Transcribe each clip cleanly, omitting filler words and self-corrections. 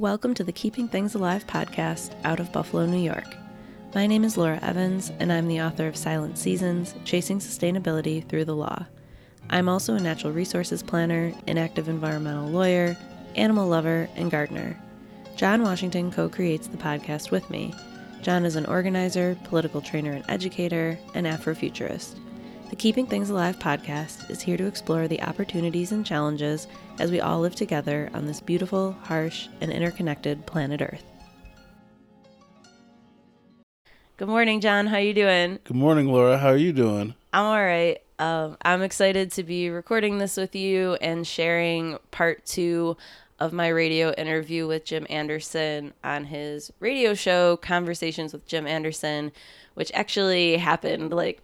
Welcome to the Keeping Things Alive podcast out of Buffalo, New York. My name is Laura Evans, and I'm the author of Silent Seasons, Chasing Sustainability Through the Law. I'm also a natural resources planner, an active environmental lawyer, animal lover, and gardener. John Washington co-creates the podcast with me. John is an organizer, political trainer and educator, and Afrofuturist. The Keeping Things Alive podcast is here to explore the opportunities and challenges as we all live together on this beautiful, harsh, and interconnected planet Earth. Good morning, John. How you doing? Good morning, Laura. How are you doing? I'm all right. I'm excited to be recording this with you and sharing part two of my radio interview with Jim Anderson on his radio show, Conversations with Jim Anderson, which actually happened like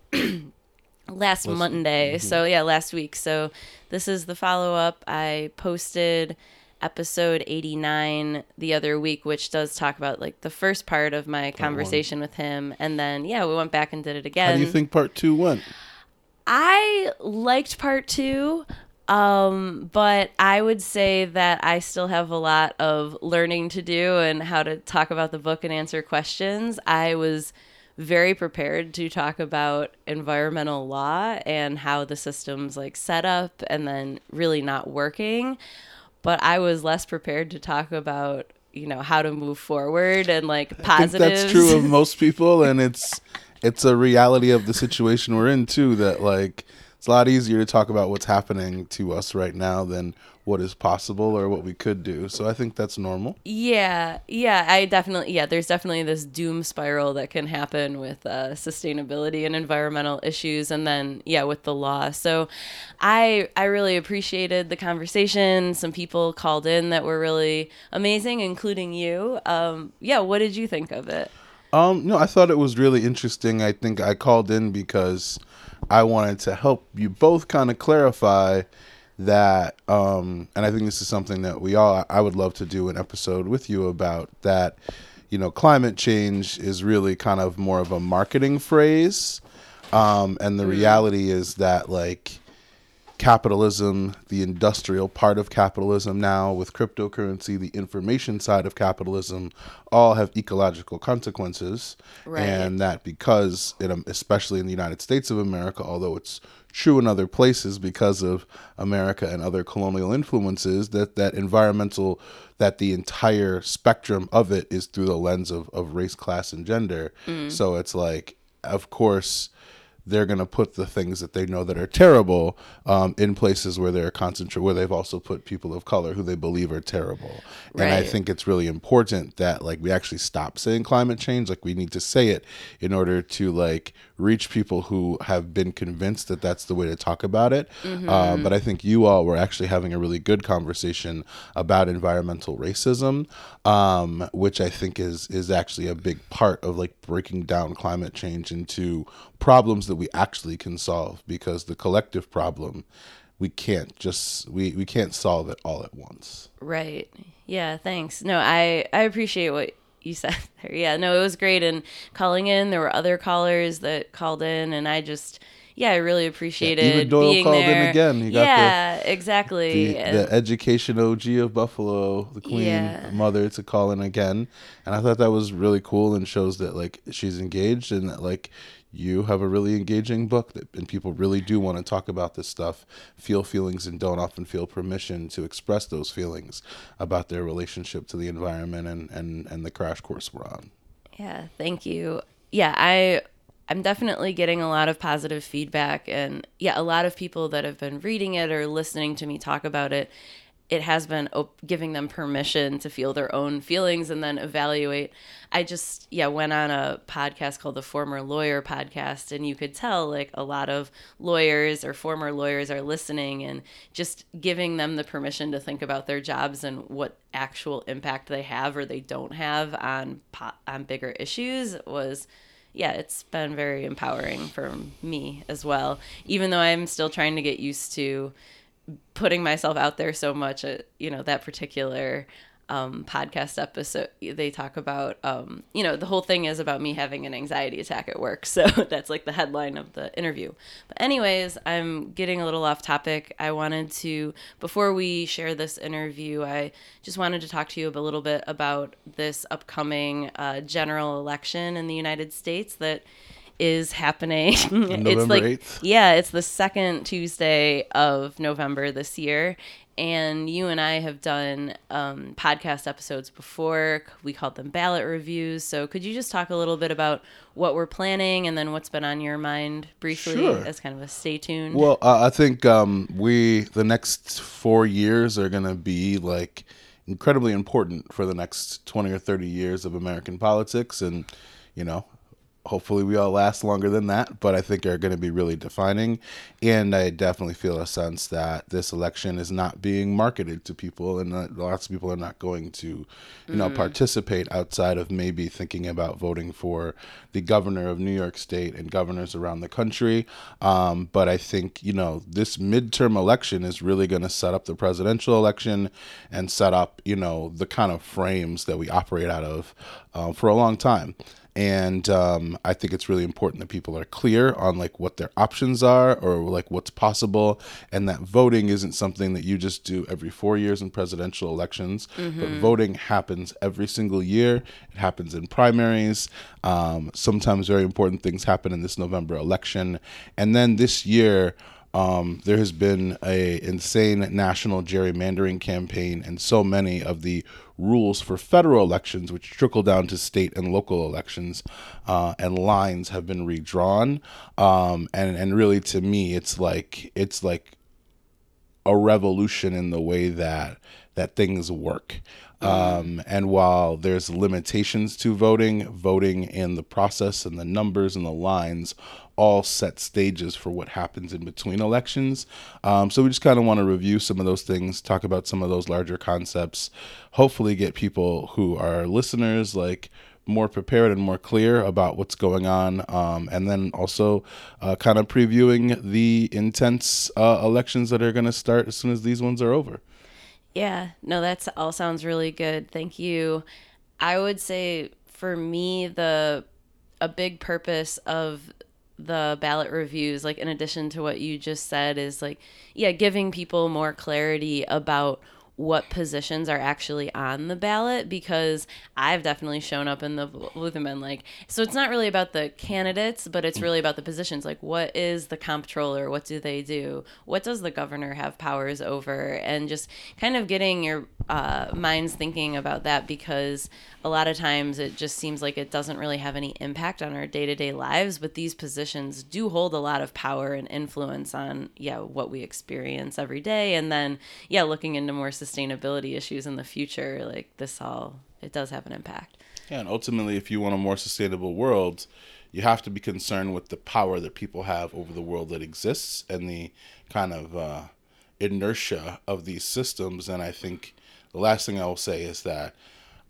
last Monday. Mm-hmm. So yeah, last week. So this is the follow-up. I posted episode 89 the other week, which does talk about like the first part of my conversation with him. And then, yeah, we went back and did it again. How do you think part two went? I liked part two. But I would say that I still have a lot of learning to do and how to talk about the book and answer questions. I was very prepared to talk about environmental law and how the system's like set up and then really not working. But I was less prepared to talk about, you know, how to move forward and like positives. I think that's true of most people. And it's a reality of the situation we're in too, that like, it's a lot easier to talk about what's happening to us right now than what is possible or what we could do. So I think that's normal. Yeah, there's definitely this doom spiral that can happen with sustainability and environmental issues, and then, yeah, with the law. So I really appreciated the conversation. Some people called in that were really amazing, including you. What did you think of it? No, I thought it was really interesting. I think I called in because I wanted to help you both kind of clarify that, and I think this is something that I would love to do an episode with you about, that, you know, climate change is really kind of more of a marketing phrase, and the reality is that, like, capitalism, the industrial part of capitalism now with cryptocurrency, the information side of capitalism, all have ecological consequences. Right. And that because, especially in the United States of America, although it's true in other places because of America and other colonial influences, that the entire spectrum of it is through the lens of race, class, and gender. Mm. So it's like, of course, they're going to put the things that they know that are terrible in places where they're concentrated, where they've also put people of color who they believe are terrible. Right. And I think it's really important that, like, we actually stop saying climate change. Like, we need to say it in order to, like, reach people who have been convinced that that's the way to talk about it. Mm-hmm. But I think you all were actually having a really good conversation about environmental racism, which I think is actually a big part of, like, breaking down climate change into problems that we actually can solve, because the collective problem, we can't solve it all at once. Right. Yeah, thanks. No, I appreciate what you said there. Yeah, no, it was great. And calling in, there were other callers that called in, and I really appreciated being there. Even Doyle called in again. You got exactly. The education OG of Buffalo, the Queen Mother, to call in again. And I thought that was really cool and shows that, like, she's engaged and that, like, you have a really engaging book and people really do want to talk about this stuff, feel feelings, and don't often feel permission to express those feelings about their relationship to the environment and the crash course we're on. Yeah, thank you. Yeah, I'm definitely getting a lot of positive feedback, and a lot of people that have been reading it or listening to me talk about it, it has been giving them permission to feel their own feelings and then evaluate. I just, went on a podcast called the Former Lawyer Podcast, and you could tell, like, a lot of lawyers or former lawyers are listening and just giving them the permission to think about their jobs and what actual impact they have or they don't have on bigger issues was... Yeah, it's been very empowering for me as well, even though I'm still trying to get used to putting myself out there so much, that particular podcast episode, they talk about, you know, the whole thing is about me having an anxiety attack at work. So that's like the headline of the interview. But anyways, I'm getting a little off topic. I wanted to, before we share this interview, I just wanted to talk to you a little bit about this upcoming general election in the United States that is happening. November it's like 8th. Yeah, it's the second Tuesday of November this year. And you and I have done podcast episodes before. We called them ballot reviews. So could you just talk a little bit about what we're planning and then what's been on your mind briefly? Sure. As kind of a stay tuned? Well, I think the next 4 years are going to be like incredibly important for the next 20 or 30 years of American politics. And, you know, hopefully we all last longer than that, but I think are going to be really defining. And I definitely feel a sense that this election is not being marketed to people, and that lots of people are not going to, you know, participate outside of maybe thinking about voting for the governor of New York State and governors around the country. But I think, you know, this midterm election is really going to set up the presidential election and set up, you know, the kind of frames that we operate out of for a long time. And I think it's really important that people are clear on like what their options are or like what's possible, and that voting isn't something that you just do every 4 years in presidential elections, but voting happens every single year. It happens in primaries. Sometimes very important things happen in this November election. And then this year, there has been a insane national gerrymandering campaign, and so many of the rules for federal elections, which trickle down to state and local elections, and lines have been redrawn. And really, to me, it's like a revolution in the way that things work. And while there's limitations to voting and the process and the numbers and the lines all set stages for what happens in between elections. So we just kind of want to review some of those things, talk about some of those larger concepts, hopefully get people who are listeners like more prepared and more clear about what's going on. And then also kind of previewing the intense elections that are going to start as soon as these ones are over. Yeah, no, that all sounds really good. Thank you. I would say for me, a big purpose of the ballot reviews, like in addition to what you just said, is like, yeah, giving people more clarity about what positions are actually on the ballot, because I've definitely shown up in the booth and been like, so it's not really about the candidates, but it's really about the positions. Like, what is the comptroller? What do they do? What does the governor have powers over? And just kind of getting your minds thinking about that, because a lot of times it just seems like it doesn't really have any impact on our day-to-day lives, but these positions do hold a lot of power and influence on, yeah, what we experience every day. And then, yeah, looking into more sustainability issues in the future, like this all, it does have an impact. Yeah, and ultimately, if you want a more sustainable world, you have to be concerned with the power that people have over the world that exists and the kind of inertia of these systems. And I think the last thing I will say is that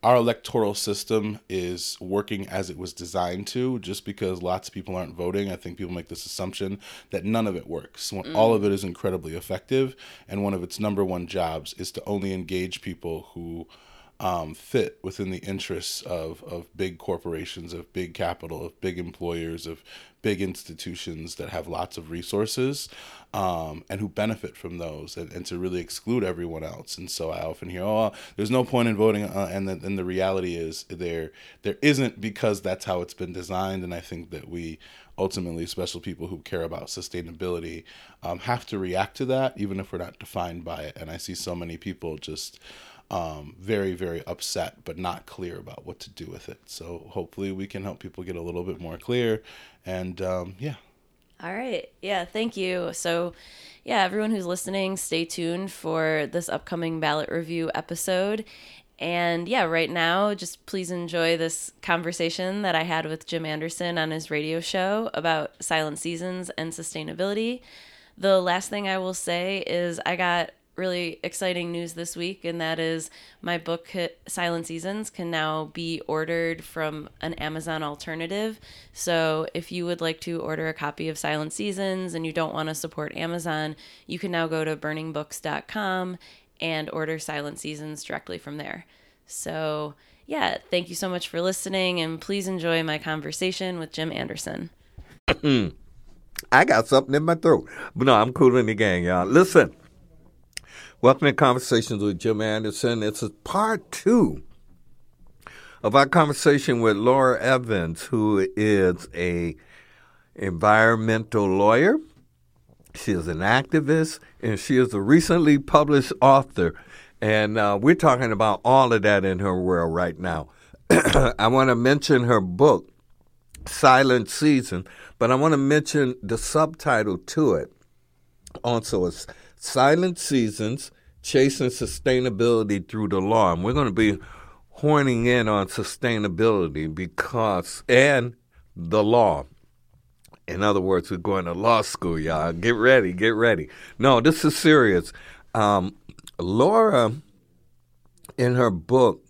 our electoral system is working as it was designed to. Just because lots of people aren't voting, I think people make this assumption that none of it works, when all of it is incredibly effective. And one of its number one jobs is to only engage people who fit within the interests of big corporations, of big capital, of big employers, of big institutions that have lots of resources, and who benefit from those, and to really exclude everyone else. And so I often hear, oh, there's no point in voting. And the reality is there isn't, because that's how it's been designed. And I think that we ultimately, especially people who care about sustainability, have to react to that, even if we're not defined by it. And I see so many people just very, very upset, but not clear about what to do with it. So hopefully we can help people get a little bit more clear. And yeah. All right. Yeah. Thank you. So yeah, everyone who's listening, stay tuned for this upcoming ballot review episode. And yeah, right now, just please enjoy this conversation that I had with Jim Anderson on his radio show about Silent Seasons and sustainability. The last thing I will say is I got really exciting news this week, and that is my book Silent Seasons can now be ordered from an Amazon alternative. So if you would like to order a copy of Silent Seasons and you don't want to support Amazon, you can now go to burningbooks.com and order Silent Seasons directly from there. So yeah, thank you so much for listening, and please enjoy my conversation with Jim Anderson. I got something in my throat. But no, I'm cool in the gang, y'all. Listen, welcome to Conversations with Jim Anderson. It's part two of our conversation with Laura Evans, who is an environmental lawyer. She is an activist, and she is a recently published author. And we're talking about all of that in her world right now. I want to mention her book, Silent Seasons, but I want to mention the subtitle to it. Also, it's Silent Seasons, Chasing Sustainability Through the Law. And we're going to be horning in on sustainability and the law. In other words, we're going to law school, y'all. Get ready. No, this is serious. Laura, in her book,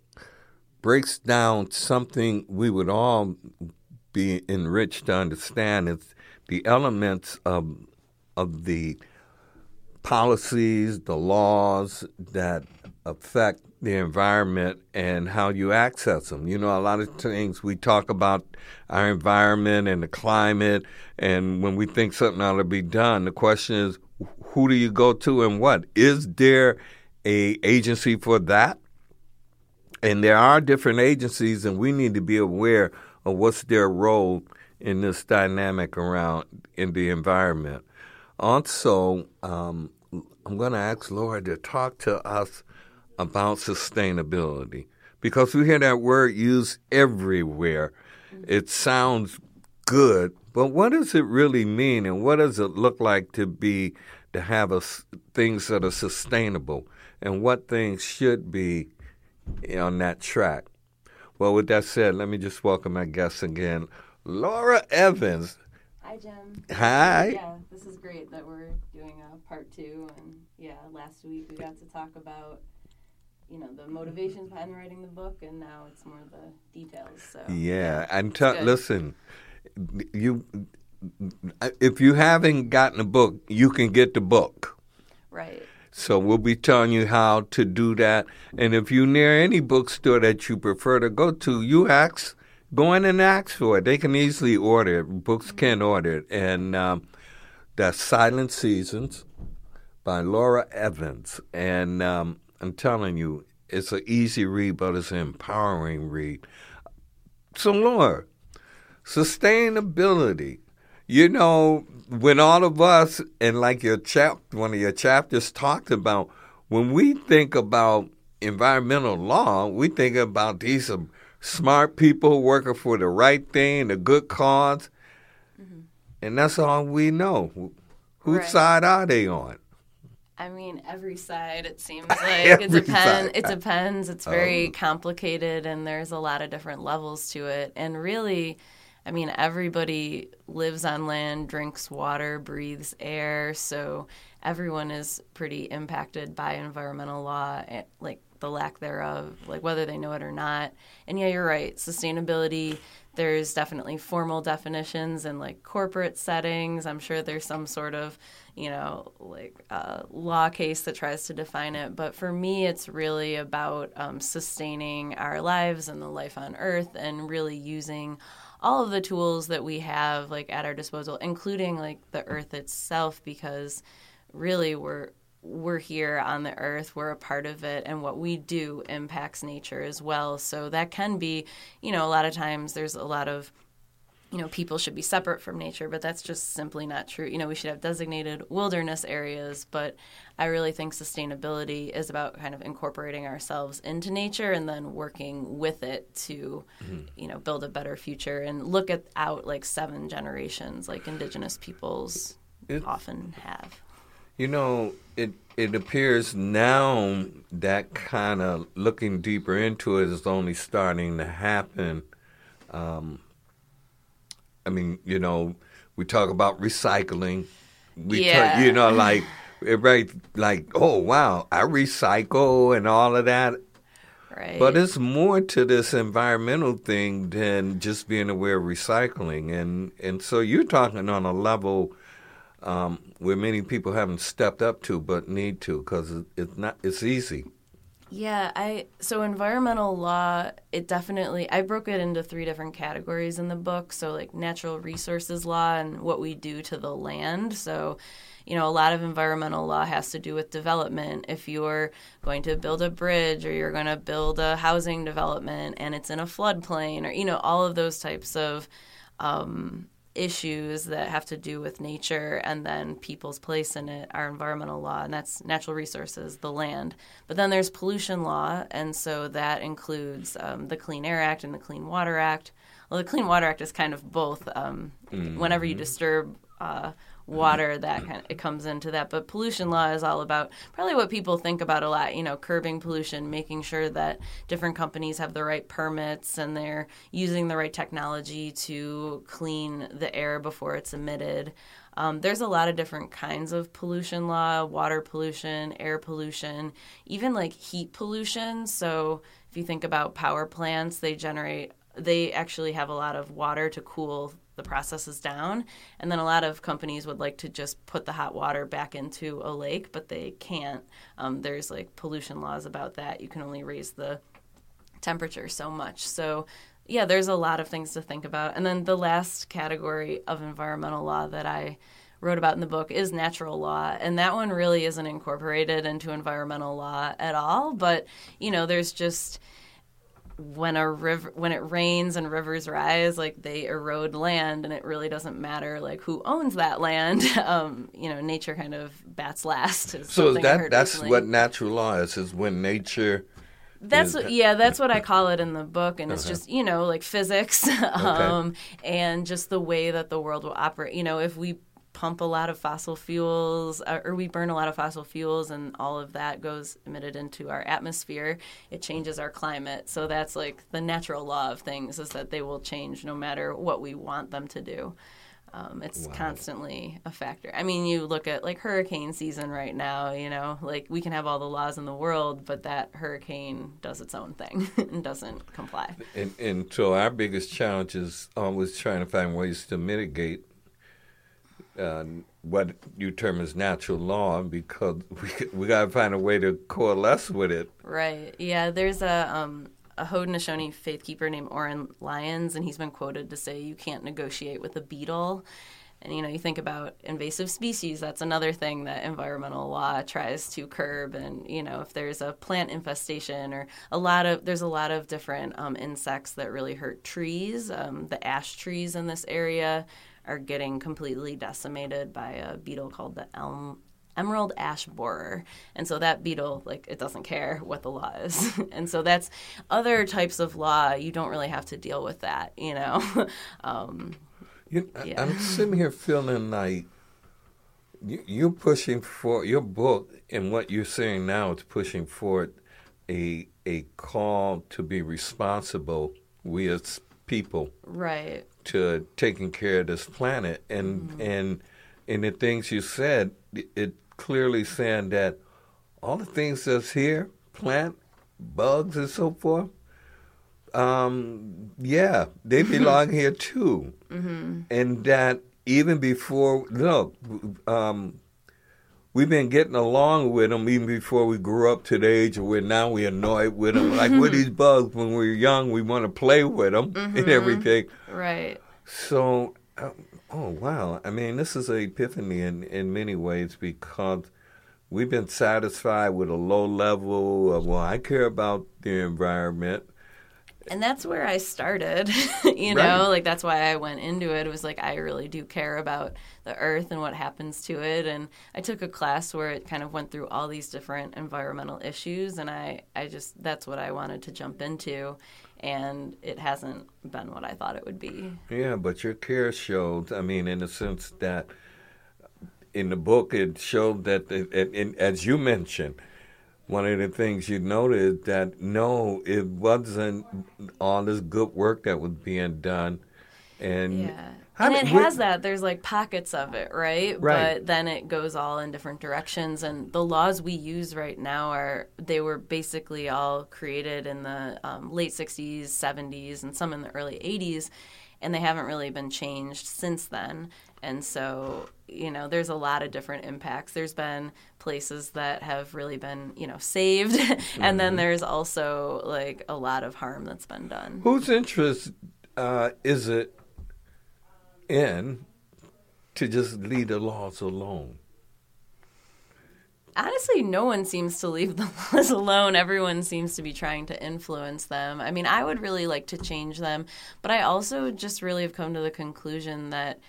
breaks down something we would all be enriched to understand. It's the elements of the policies, the laws that affect the environment and how you access them. You know, a lot of things we talk about our environment and the climate, and when we think something ought to be done, the question is, who do you go to and what? Is there an agency for that? And there are different agencies, and we need to be aware of what's their role in this dynamic around in the environment. Also, I'm going to ask Laura to talk to us about sustainability, because we hear that word used everywhere. It sounds good, but what does it really mean, and what does it look like to have things that are sustainable, and what things should be on that track? Well, with that said, let me just welcome my guest again, Laura Evans. Hi, Jim. Hi. Yeah, this is great that we're doing a part two, and yeah, last week we got to talk about, you know, the motivations behind writing the book, and now it's more the details. So yeah, and listen, if you haven't gotten a book, you can get the book. Right. So we'll be telling you how to do that. And if you're near any bookstore that you prefer to go to, go in and ask for it. They can easily order it. Books can order it. And that's Silent Seasons by Laura Evans. And I'm telling you, it's an easy read, but it's an empowering read. So, Laura, sustainability. You know, when all of us, and like one of your chapters talked about, when we think about environmental law, we think about these smart people working for the right thing, the good cause, and that's all we know. Whose side are they on? I mean, every side, it seems like. It depends. It's very complicated, and there's a lot of different levels to it. And really, I mean, everybody lives on land, drinks water, breathes air, so everyone is pretty impacted by environmental law, like the lack thereof, like whether they know it or not. And yeah, you're right. Sustainability, there's definitely formal definitions in like corporate settings. I'm sure there's some sort of, you know, like law case that tries to define it. But for me, it's really about sustaining our lives and the life on Earth, and really using all of the tools that we have like at our disposal, including like the Earth itself, because really we're here on the Earth, we're a part of it, and what we do impacts nature as well. So that can be, you know, a lot of times there's a lot of, you know, people should be separate from nature, but that's just simply not true. You know, we should have designated wilderness areas, but I really think sustainability is about kind of incorporating ourselves into nature and then working with it to, you know, build a better future and look out like 7 generations like indigenous peoples often have. You know, it appears now that kind of looking deeper into it is only starting to happen. I mean, you know, we talk about recycling. You know, like, right, like, oh, wow, I recycle and all of that. Right. But it's more to this environmental thing than just being aware of recycling. And so you're talking on a level where many people haven't stepped up to but need to, because it's easy. Yeah, so environmental law, it definitely, I broke it into three different categories in the book. So like natural resources law and what we do to the land. So, you know, a lot of environmental law has to do with development. If you're going to build a bridge or you're going to build a housing development and it's in a floodplain or, you know, all of those types of issues that have to do with nature and then people's place in it are environmental law, and that's natural resources, the land. But then there's pollution law, and so that includes the Clean Air Act and the Clean Water Act. Well, the Clean Water Act is kind of both. Whenever you disturb water, that kind of, it comes into that. But pollution law is all about probably what people think about a lot, you know, curbing pollution, making sure that different companies have the right permits and they're using the right technology to clean the air before it's emitted. There's a lot of different kinds of pollution law, water pollution, air pollution, even like heat pollution. So if you think about power plants, they actually have a lot of water to cool the process is down, and then a lot of companies would like to just put the hot water back into a lake, but they can't. There's like pollution laws about that. You can only raise the temperature so much. So yeah, there's a lot of things to think about. And then the last category of environmental law that I wrote about in the book is natural law, and that one really isn't incorporated into environmental law at all. But you know, there's just when it rains and rivers rise, like they erode land, and it really doesn't matter like who owns that land. You know, nature kind of bats last. So that's what natural law is when nature. That's what I call it in the book, and it's just, you know, like physics, and just the way that the world will operate. You know, if we pump a lot of fossil fuels or we burn a lot of fossil fuels and all of that goes emitted into our atmosphere, it changes our climate. So that's like the natural law of things, is that they will change no matter what we want them to do. It's constantly a factor. I mean, you look at like hurricane season right now, you know, like we can have all the laws in the world, but that hurricane does its own thing and doesn't comply. And so our biggest challenge is always trying to find ways to mitigate what you term as natural law, because we got to find a way to coalesce with it. Right. Yeah, there's a Haudenosaunee faith keeper named Oren Lyons, and he's been quoted to say you can't negotiate with a beetle. And, you know, you think about invasive species, that's another thing that environmental law tries to curb. And, you know, if there's a plant infestation or there's a lot of different insects that really hurt trees. The ash trees in this area are getting completely decimated by a beetle called the elm emerald ash borer. And so that beetle, like, it doesn't care what the law is. And so that's other types of law. You don't really have to deal with that, you know. I'm sitting here feeling like you're pushing for your book, and what you're saying now is pushing forward a call to be responsible, we as people. Right. To taking care of this planet, and and the things you said, it clearly saying that all the things that's here, plant, bugs, and so forth, they belong here too, and that even before we've been getting along with them even before we grew up to the age where now we annoyed with them. Like with these bugs, when we're young, we want to play with them and everything. Right. So, I mean, this is an epiphany in many ways, because we've been satisfied with a low level of, well, I care about the environment. And that's where I started, you know, like that's why I went into it. It was like, I really do care about the earth and what happens to it. And I took a class where it kind of went through all these different environmental issues. And I just, that's what I wanted to jump into. And it hasn't been what I thought it would be. Yeah, but your care showed, I mean, in the sense that in the book, it showed that, as you mentioned, one of the things you noted that, no, it wasn't all this good work that was being done. And And it has that. There's like pockets of it, right? But then it goes all in different directions. And the laws we use right now were basically all created in the late 60s, 70s, and some in the early 80s. And they haven't really been changed since then. And so, you know, there's a lot of different impacts. There's been places that have really been, you know, saved. And then there's also like a lot of harm that's been done. Whose interest is it in to just leave the laws alone? Honestly, no one seems to leave the laws alone. Everyone seems to be trying to influence them. I mean, I would really like to change them, but I also just really have come to the conclusion that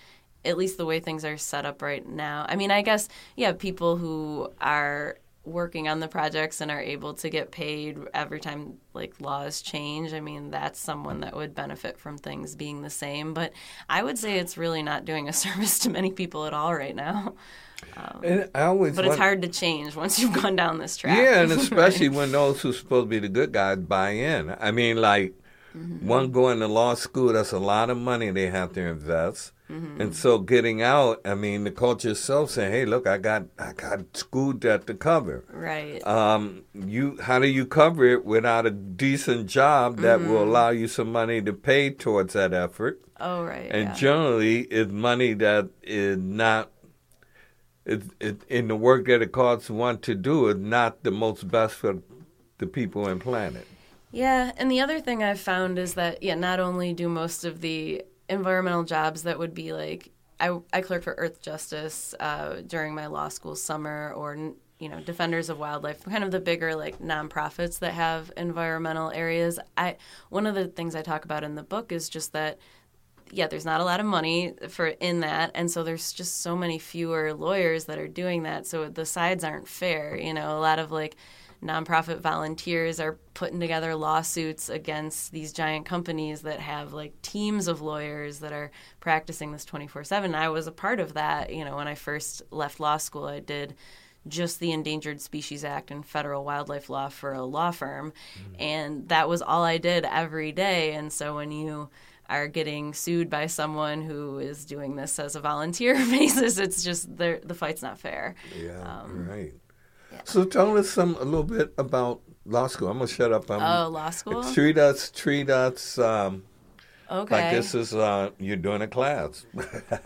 at least the way things are set up right now, I mean, I guess, yeah, people who are working on the projects and are able to get paid every time like laws change, I mean, that's someone that would benefit from things being the same. But I would say it's really not doing a service to many people at all right now. It's hard to change once you've gone down this track. Yeah, and especially when those who are supposed to be the good guys buy in. I mean, like one going to law school, that's a lot of money they have to invest. And so getting out, I mean, the culture itself saying, hey, look, I got school debt to cover. Right. How do you cover it without a decent job that will allow you some money to pay towards that effort? Oh, right. And generally, it's money that is not, in the work that it costs one to do, is not the most best for the people and planet. Yeah, and the other thing I've found is that, not only do most of the environmental jobs that would be like, I clerked for Earth Justice during my law school summer, or, you know, Defenders of Wildlife, kind of the bigger like nonprofits that have environmental areas. One of the things I talk about in the book is just that, there's not a lot of money in that, and so there's just so many fewer lawyers that are doing that, so the sides aren't fair. You know, a lot of like nonprofit volunteers are putting together lawsuits against these giant companies that have like teams of lawyers that are practicing this 24/7. I was a part of that. You know, when I first left law school, I did just the Endangered Species Act and federal wildlife law for a law firm, and that was all I did every day. And so when you are getting sued by someone who is doing this as a volunteer basis, it's just the fight's not fair. Yeah, right. Yeah. So tell us a little bit about law school. I'm gonna shut up. Law school. Treat us. Okay. Like this is you're doing a class.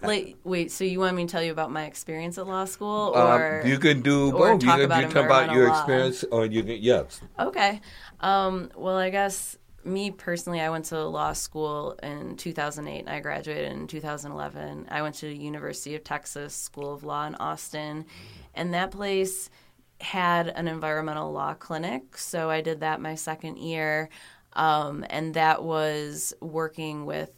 Wait. So you want me to tell you about my experience at law school, or you can do both? You can talk about your experience, or you can Okay. Well, I guess. Me personally, I went to law school in 2008, and I graduated in 2011. I went to the University of Texas School of Law in Austin, and that place had an environmental law clinic, so I did that my second year, and that was working with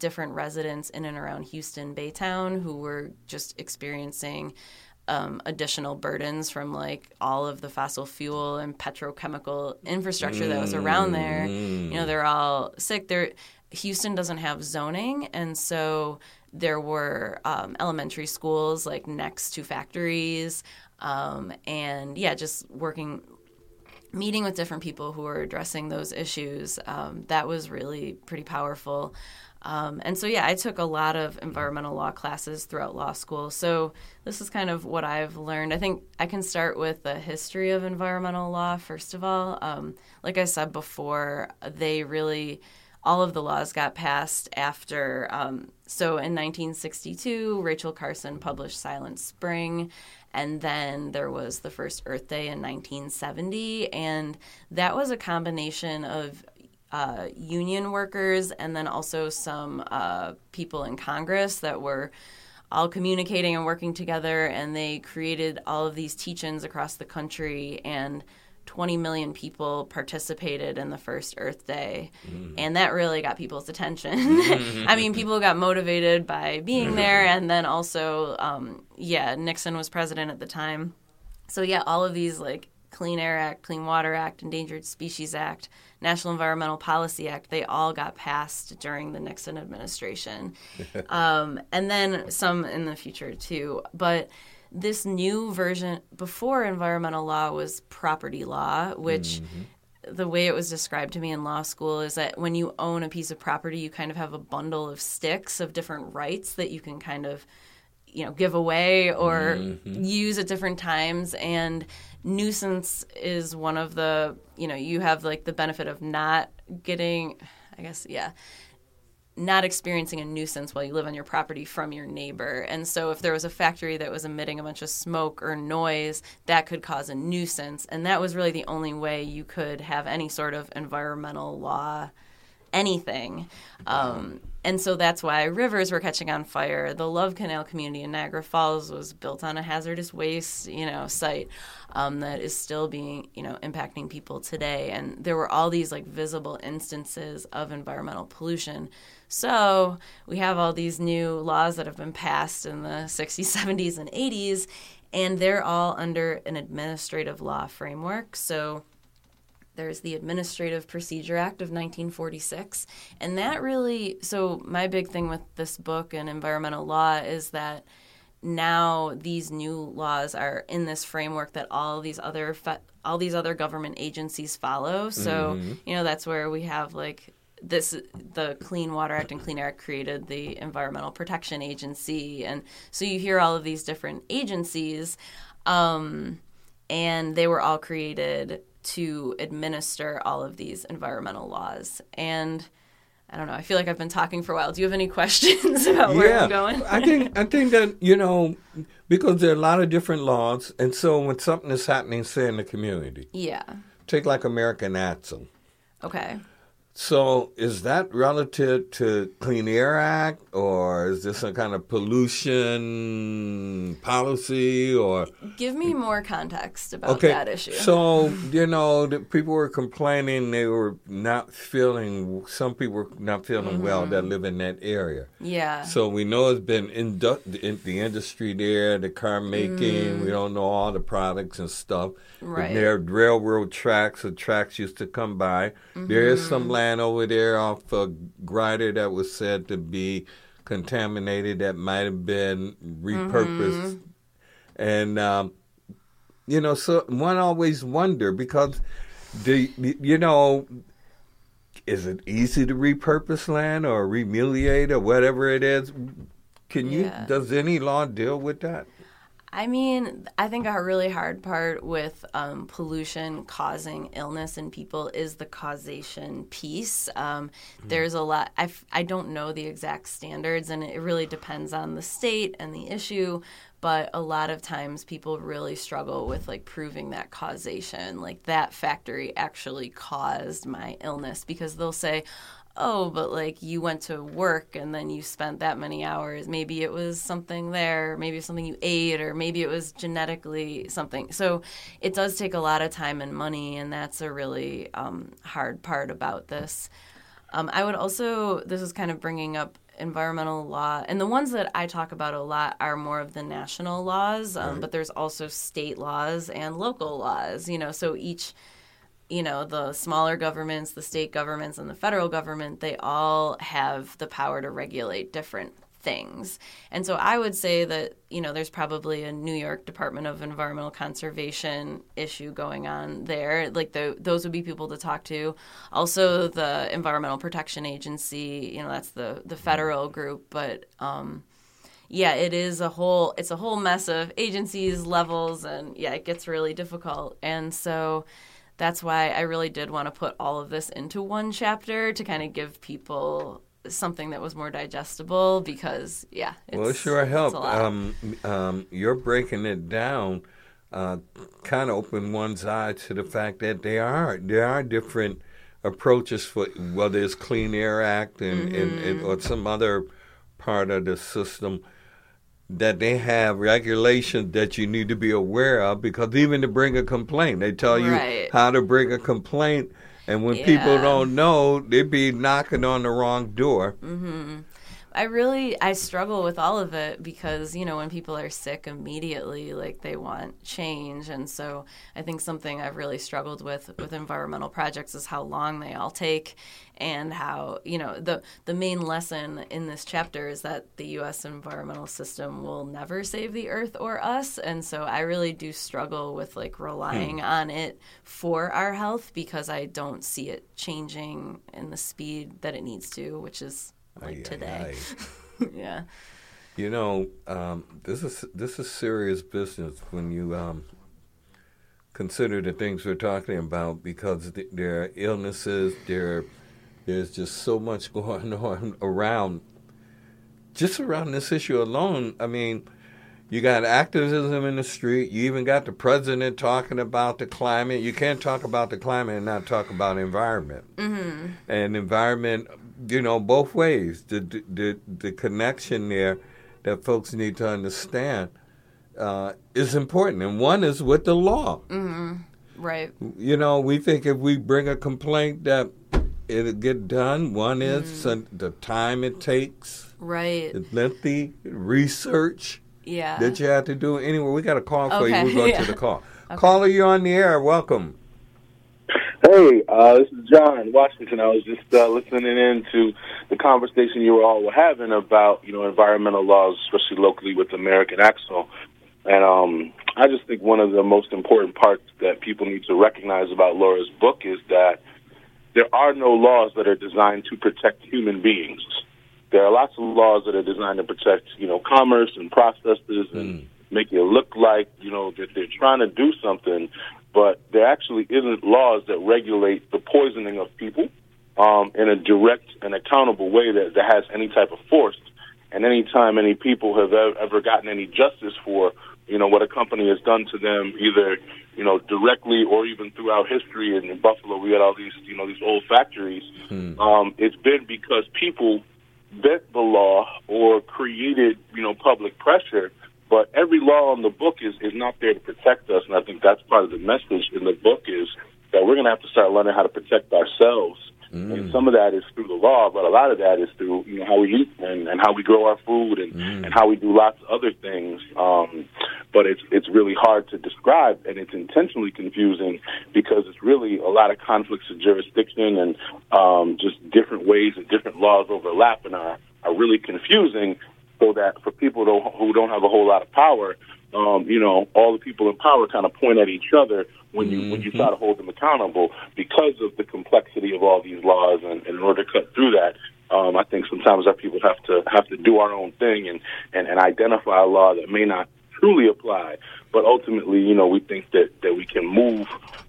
different residents in and around Houston Baytown who were just experiencing additional burdens from like all of the fossil fuel and petrochemical infrastructure that was around there. You know, they're all sick. Houston doesn't have zoning, and so there were elementary schools like next to factories, just meeting with different people who are addressing those issues. That was really pretty powerful. I took a lot of environmental law classes throughout law school. So this is kind of what I've learned. I think I can start with the history of environmental law, first of all. Like I said before, all of the laws got passed after. So in 1962, Rachel Carson published Silent Spring. And then there was the first Earth Day in 1970. And that was a combination of union workers and then also some people in Congress that were all communicating and working together, and they created all of these teach-ins across the country, and 20 million people participated in the first Earth Day, and that really got people's attention. I mean, people got motivated by being there, and then also, Nixon was president at the time. So, all of these, like, Clean Air Act, Clean Water Act, Endangered Species Act, National Environmental Policy Act, they all got passed during the Nixon administration. And then some in the future, too. But this new version, before environmental law was property law, which the way it was described to me in law school is that when you own a piece of property, you kind of have a bundle of sticks of different rights that you can kind of, you know, give away or use at different times. And nuisance is one of the, you know, you have like the benefit of not getting, I guess, not experiencing a nuisance while you live on your property from your neighbor. And so if there was a factory that was emitting a bunch of smoke or noise, that could cause a nuisance. And that was really the only way you could have any sort of environmental law, anything. And so that's why rivers were catching on fire. The Love Canal community in Niagara Falls was built on a hazardous waste, you know, site that is still being, you know, impacting people today. And there were all these like visible instances of environmental pollution. So we have all these new laws that have been passed in the 60s, 70s, and 80s, and they're all under an administrative law framework. So there's the Administrative Procedure Act of 1946, and that really, so my big thing with this book and environmental law is that now these new laws are in this framework that all these other government agencies follow. So, you know, that's where we have like this, the Clean Water Act and Clean Air Act created the Environmental Protection Agency, and so you hear all of these different agencies, and they were all created to administer all of these environmental laws. And I don't know, I feel like I've been talking for a while. Do you have any questions about where I'm going? I think that, you know, because there are a lot of different laws, and so when something is happening, say, in the community. Yeah. Take like American Axle. Okay. So is that relative to Clean Air Act, or is this a kind of pollution policy, or? Give me more context about that issue. So, you know, the people were complaining they were not feeling, some people were not feeling well that live in that area. Yeah. So we know it's been in the industry there, the car making, we don't know all the products and stuff. Right. But there are railroad tracks, the tracks used to come by. There is some land over there off a Grider that was said to be contaminated that might have been repurposed. And, you know, so one always wonder because, you know, is it easy to repurpose land or remediate or whatever it is? Can you, does any law deal with that? I mean, I think a really hard part with pollution causing illness in people is the causation piece. There's a lot. I don't know the exact standards, and it really depends on the state and the issue. But a lot of times people really struggle with, like, proving that causation. Like, that factory actually caused my illness, because they'll say, oh, but, like, you went to work and then you spent that many hours. Maybe it was something there, maybe it was something you ate, or maybe it was genetically something. So it does take a lot of time and money, and that's a really hard part about this. I would also, this is kind of bringing up environmental law, and the ones that I talk about a lot are more of the national laws, but there's also state laws and local laws, you know, so each, you know, the smaller governments, the state governments, and the federal government, they all have the power to regulate different things. And so I would say that, you know, there's probably a New York Department of Environmental Conservation issue going on there. Like, those would be people to talk to. Also, the Environmental Protection Agency, you know, that's the federal group. But, yeah, it is a whole – it's a whole mess of agencies, levels, and, yeah, it gets really difficult. And so – that's why I really did want to put all of this into one chapter to kind of give people something that was more digestible because, yeah, it's a lot. Well, it sure helped. You're breaking it down kind of opened one's eye to the fact that there are different approaches for whether it's Clean Air Act and or some other part of the system, that they have regulations that you need to be aware of, because even to bring a complaint, they tell you how to bring a complaint. And when people don't know, they be knocking on the wrong door. I struggle with all of it because, you know, when people are sick immediately, like, they want change. And so I think something I've really struggled with environmental projects is how long they all take and how, you know, the main lesson in this chapter is that the U.S. environmental system will never save the earth or us. And so I really do struggle with, like, relying on it for our health because I don't see it changing in the speed that it needs to, which is today. Yeah. You know, this is serious business when you consider the things we're talking about, because there are illnesses, there's just so much going on around this issue alone. I mean, you got activism in the street. You even got the president talking about the climate. You can't talk about the climate and not talk about environment. Mm-hmm. And environment, you know, both ways. The connection there that folks need to understand is important. And one is with the law. Mm-hmm. Right. You know, we think if we bring a complaint that it'll get done. One is the time it takes. Right. The lengthy research that you have to do. Anyway, we got a call for you. We'll go to the call. Okay. Caller, you're on the air. Welcome. Hey, this is John Washington. I was just listening in to the conversation you all were having about, you know, environmental laws, especially locally with American Axle. And I just think one of the most important parts that people need to recognize about Laura's book is that there are no laws that are designed to protect human beings. There are lots of laws that are designed to protect, you know, commerce and processes and make it look like, you know, that they're trying to do something. But there actually isn't laws that regulate the poisoning of people in a direct and accountable way that has any type of force. And any time any people have ever gotten any justice for, you know, what a company has done to them, either, you know, directly or even throughout history. And in Buffalo, we had all these, you know, these old factories. It's been because people bent the law or created, you know, public pressure. But every law in the book is not there to protect us, and I think that's part of the message in the book is that we're going to have to start learning how to protect ourselves. And some of that is through the law, but a lot of that is through, you know, how we eat and how we grow our food and how we do lots of other things. But it's really hard to describe, and it's intentionally confusing because it's really a lot of conflicts of jurisdiction and just different ways that different laws overlap and are really confusing. So that for people who don't have a whole lot of power, you know, all the people in power kind of point at each other when you try to hold them accountable because of the complexity of all these laws. And in order to cut through that, I think sometimes our people have to do our own thing and identify a law that may not truly apply. But ultimately, you know, we think that we can move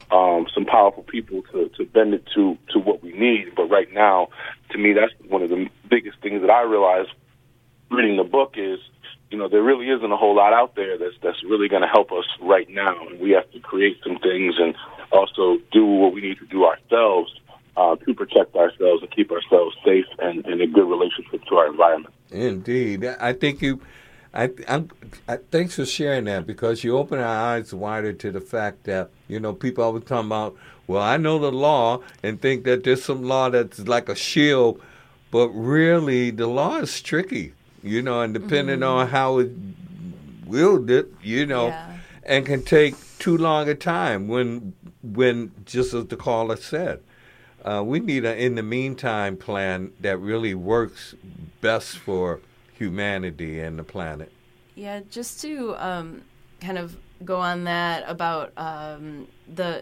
some powerful people to bend it to what we need. But right now, to me, that's one of the biggest things that I realized reading the book is, you know, there really isn't a whole lot out there that's really going to help us right now. And we have to create some things and also do what we need to do ourselves to protect ourselves and keep ourselves safe and in a good relationship to our environment. Indeed. I think thanks for sharing that, because you open our eyes wider to the fact that, you know, people always talking about, well, I know the law, and think that there's some law that's like a shield, but really the law is tricky. You know, and depending on how it willed it, you know, and can take too long a time when just as the caller said, we need an in-the-meantime plan that really works best for humanity and the planet. Yeah, just to kind of go on that about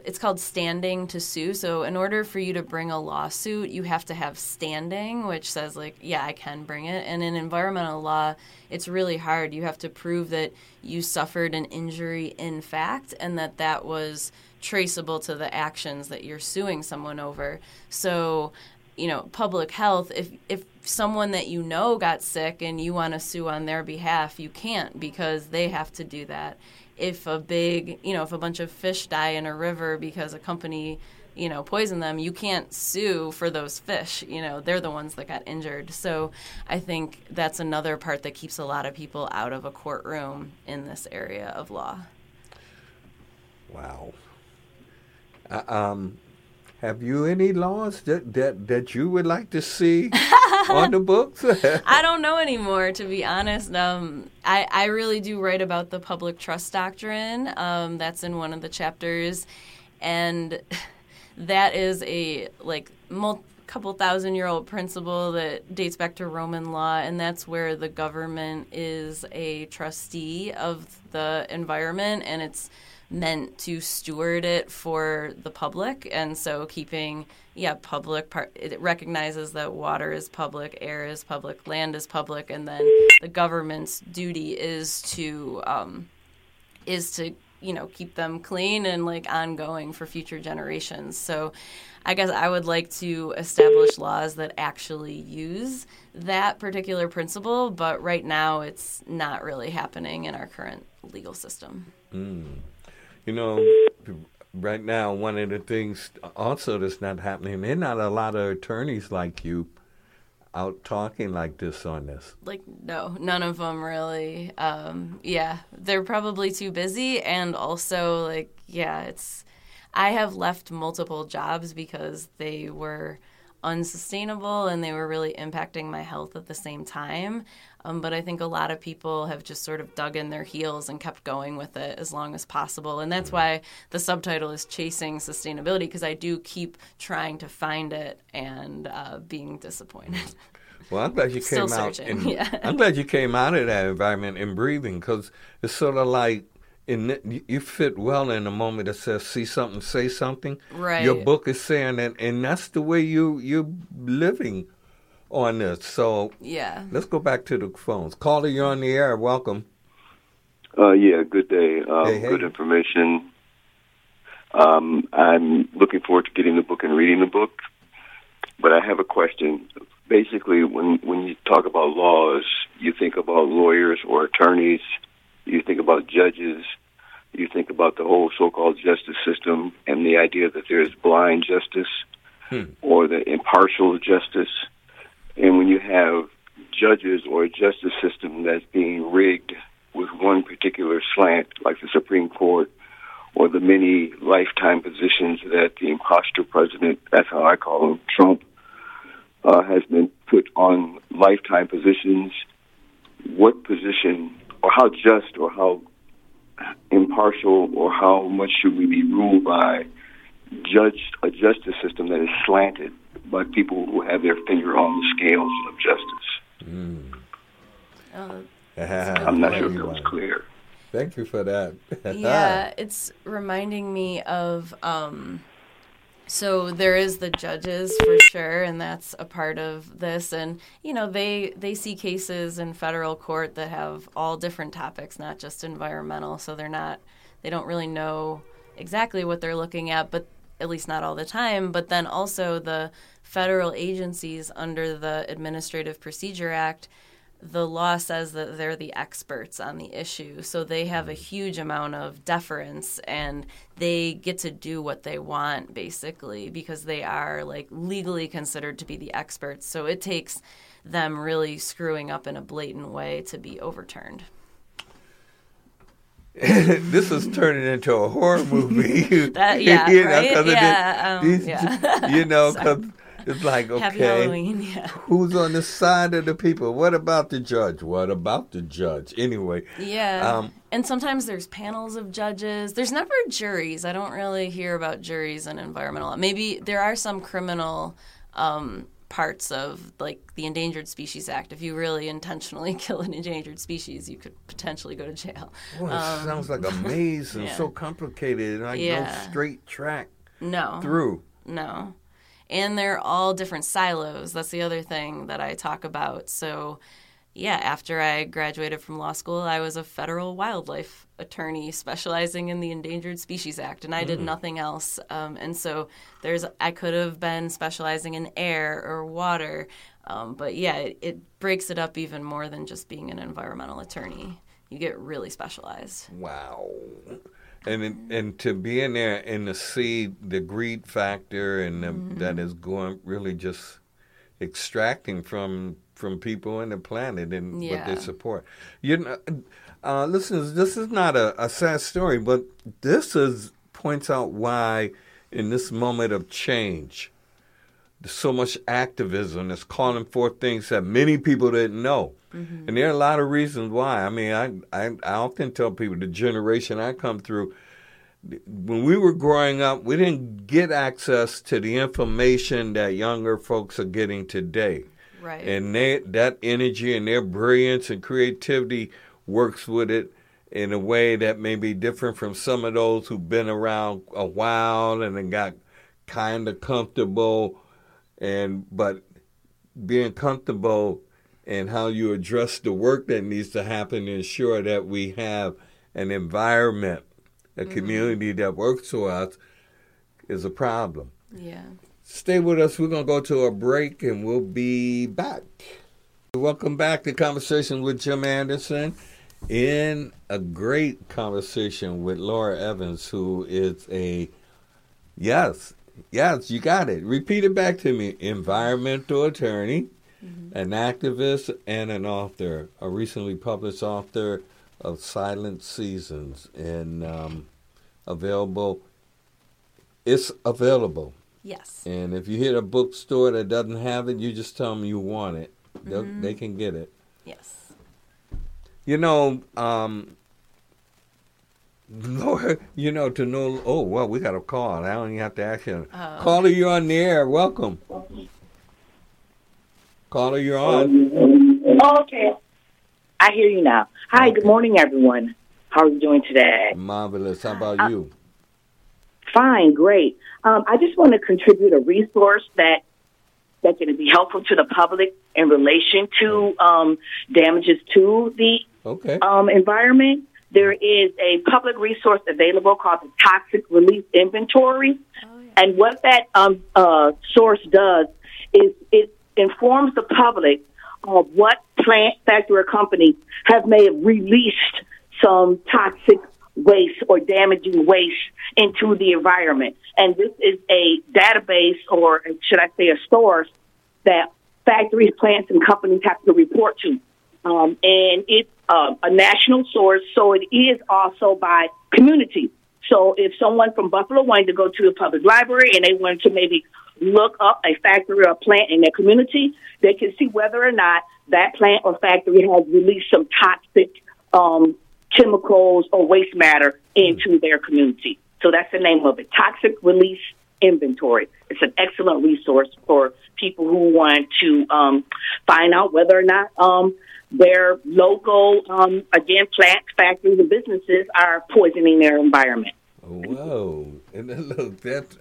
it's called standing to sue. So in order for you to bring a lawsuit, you have to have standing, which says, like, yeah, I can bring it. And in environmental law, it's really hard. You have to prove that you suffered an injury in fact and that was traceable to the actions that you're suing someone over. So, you know, public health, if someone that you know got sick and you want to sue on their behalf, you can't, because they have to do that. If if a bunch of fish die in a river because a company, you know, poisoned them, you can't sue for those fish. You know, they're the ones that got injured. So I think that's another part that keeps a lot of people out of a courtroom in this area of law. Wow. Have you any laws that you would like to see on the books? I don't know anymore, to be honest. I really do write about the public trust doctrine. That's in one of the chapters. And that is a couple thousand year old principle that dates back to Roman law, and that's where the government is a trustee of the environment, and it's meant to steward it for the public. And so it recognizes that water is public, air is public, land is public, and then the government's duty is to keep them clean and ongoing for future generations. So I guess I would like to establish laws that actually use that particular principle, but right now it's not really happening in our current legal system. Right now, one of the things also that's not happening, there are not a lot of attorneys like you out talking like this on this. No, none of them really. They're probably too busy. And also, I have left multiple jobs because they were unsustainable and they were really impacting my health at the same time. But I think a lot of people have just sort of dug in their heels and kept going with it as long as possible. And that's why the subtitle is Chasing Sustainability, because I do keep trying to find it and being disappointed. Well, I'm glad you came out. I'm glad you came out of that environment and breathing, because it's sort of like, you fit well in a moment that says, see something, say something. Right. Your book is saying that, and that's the way you're living on this. So let's go back to the phones. Caller, you're on the air. Welcome. Good day. Hey. Good information. I'm looking forward to getting the book and reading the book, but I have a question. Basically, when you talk about laws, you think about lawyers or attorneys. You think about judges, you think about the whole so-called justice system and the idea that there is blind justice or the impartial justice. And when you have judges or a justice system that's being rigged with one particular slant, like the Supreme Court, or the many lifetime positions that the imposter president, that's how I call him, Trump, has been put on lifetime positions, what position... or how just or how impartial or how much should we be ruled by a justice system that is slanted by people who have their finger on the scales of justice? I'm not sure if it was clear. Thank you for that. It's reminding me of... So there is the judges for sure, and that's a part of this. And, they see cases in federal court that have all different topics, not just environmental. So they don't really know exactly what they're looking at, but at least not all the time. But then also the federal agencies under the Administrative Procedure Act, the law says that they're the experts on the issue. So they have a huge amount of deference, and they get to do what they want, basically, because they are legally considered to be the experts. So it takes them really screwing up in a blatant way to be overturned. This is turning into a horror movie. Because it's Happy Halloween, who's on the side of the people? What about the judge? Anyway. And sometimes there's panels of judges. There's never juries. I don't really hear about juries in environmental law. Maybe there are some criminal parts of, the Endangered Species Act. If you really intentionally kill an endangered species, you could potentially go to jail. Well, it sounds like a maze and so complicated. No straight track through. No. And they're all different silos. That's the other thing that I talk about. So, after I graduated from law school, I was a federal wildlife attorney specializing in the Endangered Species Act, and I did nothing else. And so I could have been specializing in air or water. It breaks it up even more than just being an environmental attorney. You get really specialized. Wow. And to be in there and to see the greed factor and that is going really just extracting from people and the planet and what they support. Listeners, this is not a sad story, but this points out why in this moment of change, so much activism that's calling forth things that many people didn't know. Mm-hmm. And there are a lot of reasons why. I mean, I often tell people the generation I come through, when we were growing up, we didn't get access to the information that younger folks are getting today. Right. And that energy and their brilliance and creativity works with it in a way that may be different from some of those who've been around a while and then got kind of comfortable. But being comfortable and how you address the work that needs to happen to ensure that we have an environment, a community that works for us is a problem. Yeah. Stay with us. We're going to go to a break and we'll be back. Welcome back to Conversation with Jim Anderson. In a great conversation with Laura Evans, who is a, yes, you got it. Repeat it back to me. Environmental attorney, an activist, and an author, a recently published author of Silent Seasons, and available. Yes. And if you hit a bookstore that doesn't have it, you just tell them you want it. Mm-hmm. They can get it. Yes. You know, Laura, you know, to know, oh, well, we got a call. I don't even have to ask you. Caller, you're on the air. Welcome. Caller, you're on. Okay. I hear you now. Hi, okay. Good morning, everyone. How are you doing today? Marvelous. How about you? Fine, great. I just want to contribute a resource that's going to be helpful to the public in relation to damages to the environment. There is a public resource available called the Toxic Release Inventory. Oh, yeah. And what that source does is it informs the public of what plant, factory, or company have may have released some toxic waste or damaging waste into the environment. And this is a database, or should I say a source, that factories, plants, and companies have to report to. And it's a national source, so it is also by community. So if someone from Buffalo wanted to go to the public library and they wanted to maybe look up a factory or a plant in their community, they can see whether or not that plant or factory has released some toxic chemicals or waste matter into their community. So that's the name of it, Toxic Release Inventory. It's an excellent resource for people who want to find out whether or not their local, plants, factories, and businesses are poisoning their environment. Whoa. And look, that's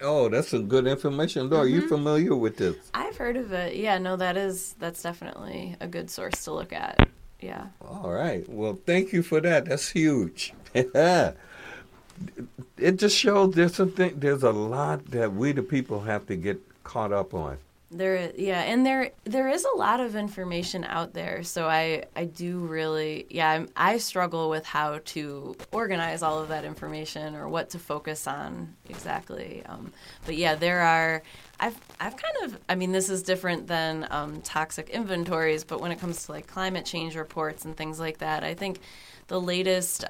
some good information. Laura, you familiar with this? I've heard of it. Yeah, no, that's definitely a good source to look at. Yeah. All right. Well, thank you for that. That's huge. It just shows there's a lot that we, the people, have to get caught up on. There is a lot of information out there. So I do really, I struggle with how to organize all of that information or what to focus on exactly. But yeah, there are, this is different than toxic inventories, but when it comes to like climate change reports and things like that, I think the latest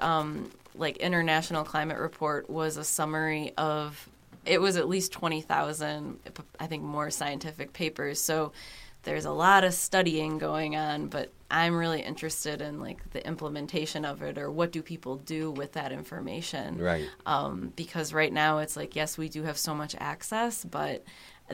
international climate report was a summary of, it was at least 20,000, I think, more scientific papers. So there's a lot of studying going on, but I'm really interested in like the implementation of it, or what do people do with that information? Right. Because right now it's like, yes, we do have so much access, but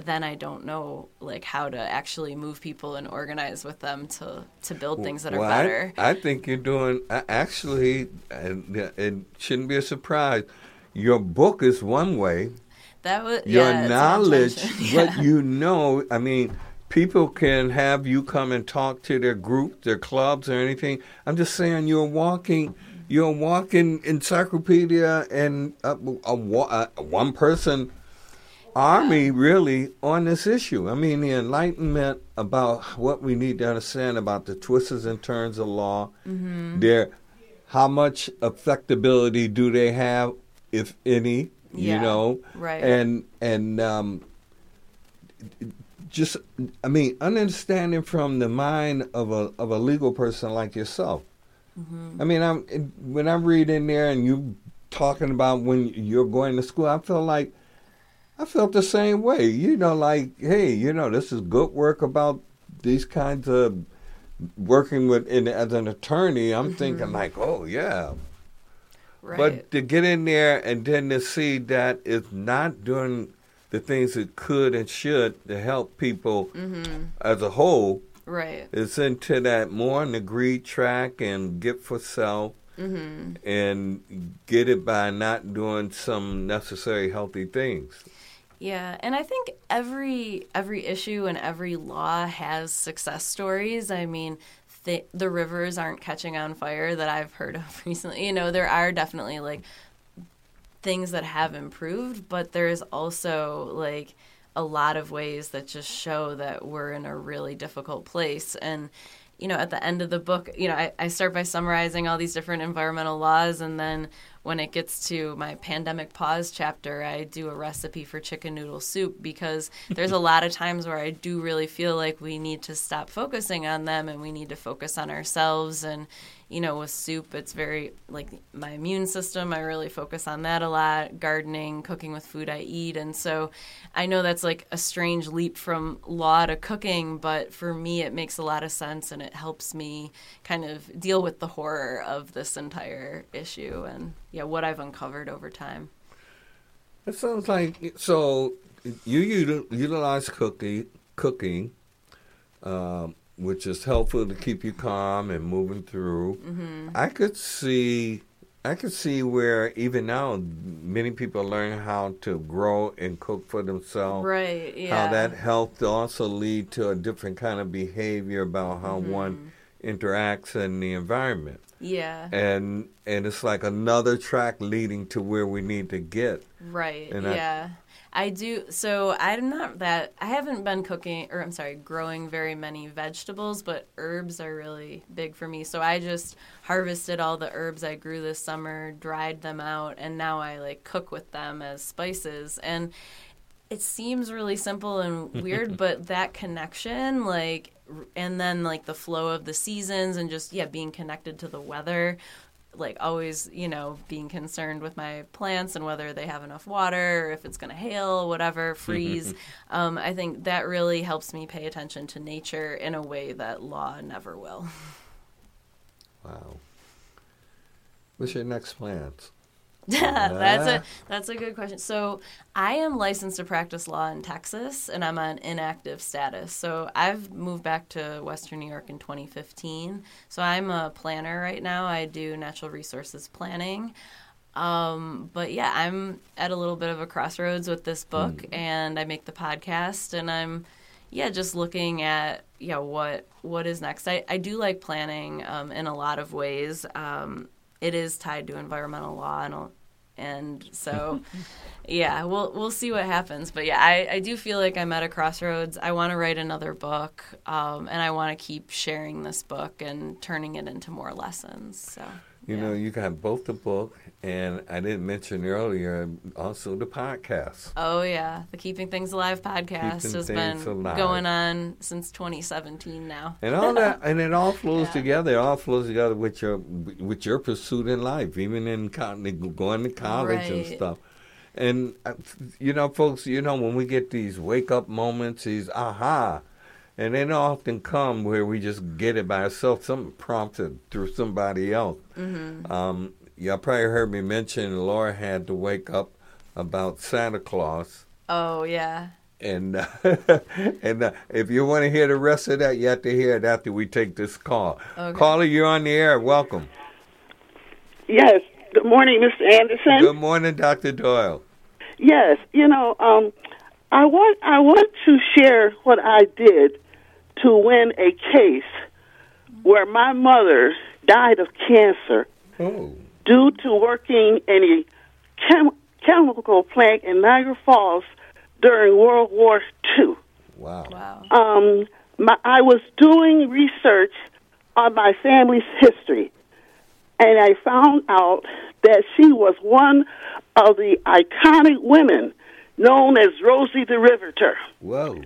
then I don't know like how to actually move people and organize with them to build things that are better. I think you're doing, actually, it shouldn't be a surprise. Your book is one way. That was your knowledge, what you know. I mean, people can have you come and talk to their group, their clubs, or anything. I'm just saying, you're a walking encyclopedia and a one-person army, really, on this issue. I mean, the enlightenment about what we need to understand about the twists and turns of law. Mm-hmm. How much effectability do they have, if any? You know, right. And just, I mean, understanding from the mind of a legal person like yourself. Mm-hmm. I mean, when I read in there and you talking about when you're going to school, I feel like I felt the same way. You know, like, hey, you know, this is good work about these kinds of working with as an attorney. I'm thinking like, oh, yeah. Right. But to get in there and then to see that it's not doing the things it could and should to help people as a whole. Right. It's into that more in the greed track and get for self and get it by not doing some necessary healthy things. Yeah, and I think every issue and every law has success stories. I mean, the rivers aren't catching on fire that I've heard of recently. You know, there are definitely, like, things that have improved, but there is also, like, a lot of ways that just show that we're in a really difficult place. And, you know, at the end of the book, you know, I start by summarizing all these different environmental laws, and then when it gets to my pandemic pause chapter, I do a recipe for chicken noodle soup, because there's a lot of times where I do really feel like we need to stop focusing on them and we need to focus on ourselves. And, you know, with soup, it's very, like, my immune system, I really focus on that a lot, gardening, cooking with food I eat. And so I know that's, like, a strange leap from law to cooking, but for me it makes a lot of sense, and it helps me kind of deal with the horror of this entire issue and, yeah, what I've uncovered over time. It sounds like, so you utilize cooking, which is helpful to keep you calm and moving through. I could see where even now many people learn how to grow and cook for themselves. Right, yeah. How that helped also lead to a different kind of behavior about how one interacts in the environment. Yeah. And it's like another track leading to where we need to get. Right, and yeah. I do. So I haven't been growing very many vegetables, but herbs are really big for me. So I just harvested all the herbs I grew this summer, dried them out, and now I, like, cook with them as spices. And it seems really simple and weird, but that connection, like, and then, like, the flow of the seasons and just, yeah, being connected to the weather, like, always, you know, being concerned with my plants and whether they have enough water or if it's going to hail, whatever, freeze. I think that really helps me pay attention to nature in a way that law never will. Wow. What's your next plans? That's a good question. So I am licensed to practice law in Texas, and I'm on inactive status. So I've moved back to Western New York in 2015. So I'm a planner right now. I do natural resources planning. But yeah, I'm at a little bit of a crossroads with this book, and I make the podcast, and I'm just looking at what is next. I do like planning in a lot of ways. It is tied to environmental law, and so, yeah, we'll see what happens. But, yeah, I do feel like I'm at a crossroads. I want to write another book, and I want to keep sharing this book and turning it into more lessons. So You know, you got both the book, and I didn't mention earlier, also the podcast. Oh, yeah. The Keeping Things Alive podcast has been going on since 2017 now. And all that, and it all flows together. It all flows together with your pursuit in life, even in going to college and stuff. And, you know, folks, you know, when we get these wake-up moments, these aha, and they don't often come where we just get it by ourselves. Something prompted through somebody else. Y'all probably heard me mention Laura had to wake up about Santa Claus. Oh, yeah. And if you want to hear the rest of that, you have to hear it after we take this call. Okay. Caller, you're on the air. Welcome. Yes. Good morning, Mr. Anderson. Good morning, Dr. Doyle. Yes. You know, I want to share what I did to win a case where my mother died of cancer due to working in a chemical plant in Niagara Falls during World War II. Wow. I was doing research on my family's history, and I found out that she was one of the iconic women known as Rosie the Riveter. Whoa.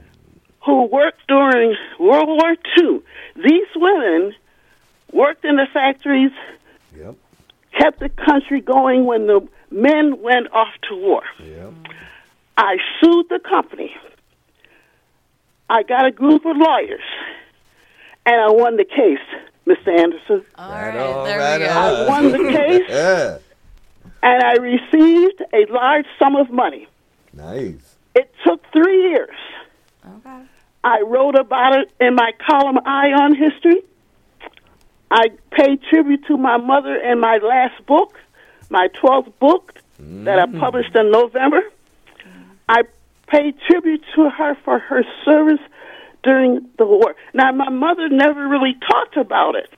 Who worked during World War II. These women worked in the factories, kept the country going when the men went off to war. Yep. I sued the company. I got a group of lawyers, and I won the case, Mr. Anderson. All right, there we go. I won the case, and I received a large sum of money. Nice. It took 3 years. Okay. I wrote about it in my column, Eye on History. I paid tribute to my mother in my last book, my 12th book that I published in November. I paid tribute to her for her service during the war. Now, my mother never really talked about it,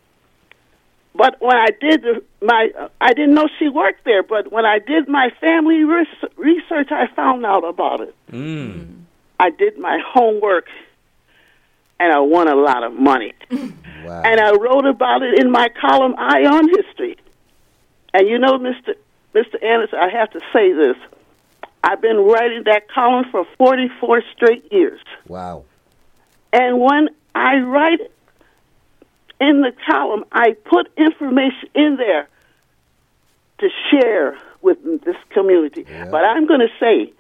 but when I did I didn't know she worked there, but when I did my family research, I found out about it. Mm. I did my homework, and I won a lot of money. Wow. And I wrote about it in my column, Eye on History. And you know, Mr. Anderson, I have to say this. I've been writing that column for 44 straight years. Wow. And when I write in the column, I put information in there to share with this community. Yeah. But I'm going to say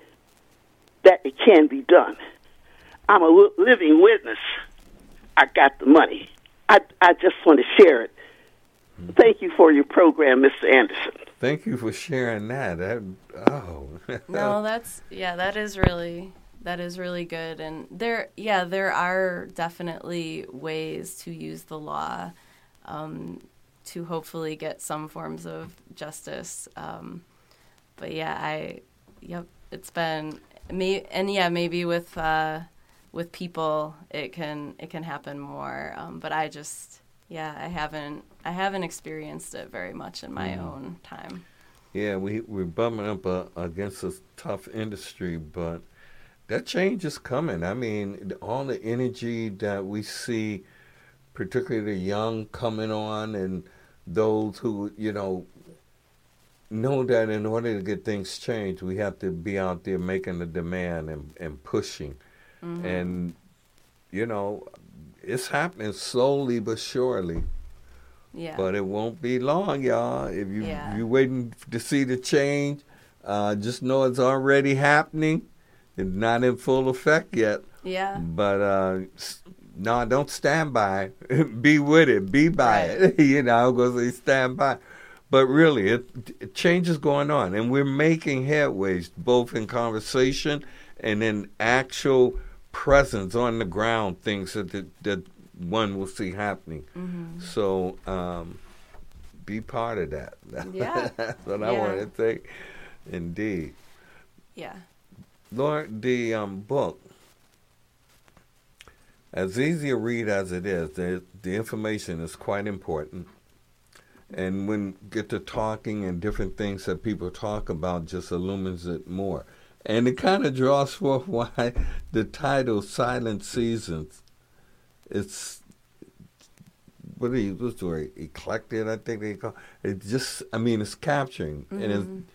that it can be done. I'm a living witness. I got the money. I just want to share it. Mm-hmm. Thank you for your program, Mr. Anderson. Thank you for sharing that. No, that is really good. And there are definitely ways to use the law to hopefully get some forms of justice. It's been me, and maybe with people it can happen more. But I just. Yeah, I haven't experienced it very much in my own time. Yeah, we're bumming up against a tough industry, but that change is coming. I mean, all the energy that we see, particularly the young coming on and those who, know that in order to get things changed, we have to be out there making the demand and pushing. Mm-hmm. And, it's happening slowly but surely. Yeah. But it won't be long, y'all. If you're waiting to see the change, just know it's already happening. It's not in full effect yet. Yeah. But don't stand by it. Be with it. Be by it. I'm going to say stand by. But really, change is going on. And we're making headways, both in conversation and in actual presence on the ground, things that one will see happening. Mm-hmm. So be part of that. Yeah. That's what I want to think. Indeed. Yeah. Laura, the book, as easy to read as it is, the information is quite important. And when you get to talking and different things that people talk about, just illumines it more. And it kind of draws forth why the title "Silent Seasons." It's what's the word? Eclectic, I think they call it. It just, it's capturing, mm-hmm. and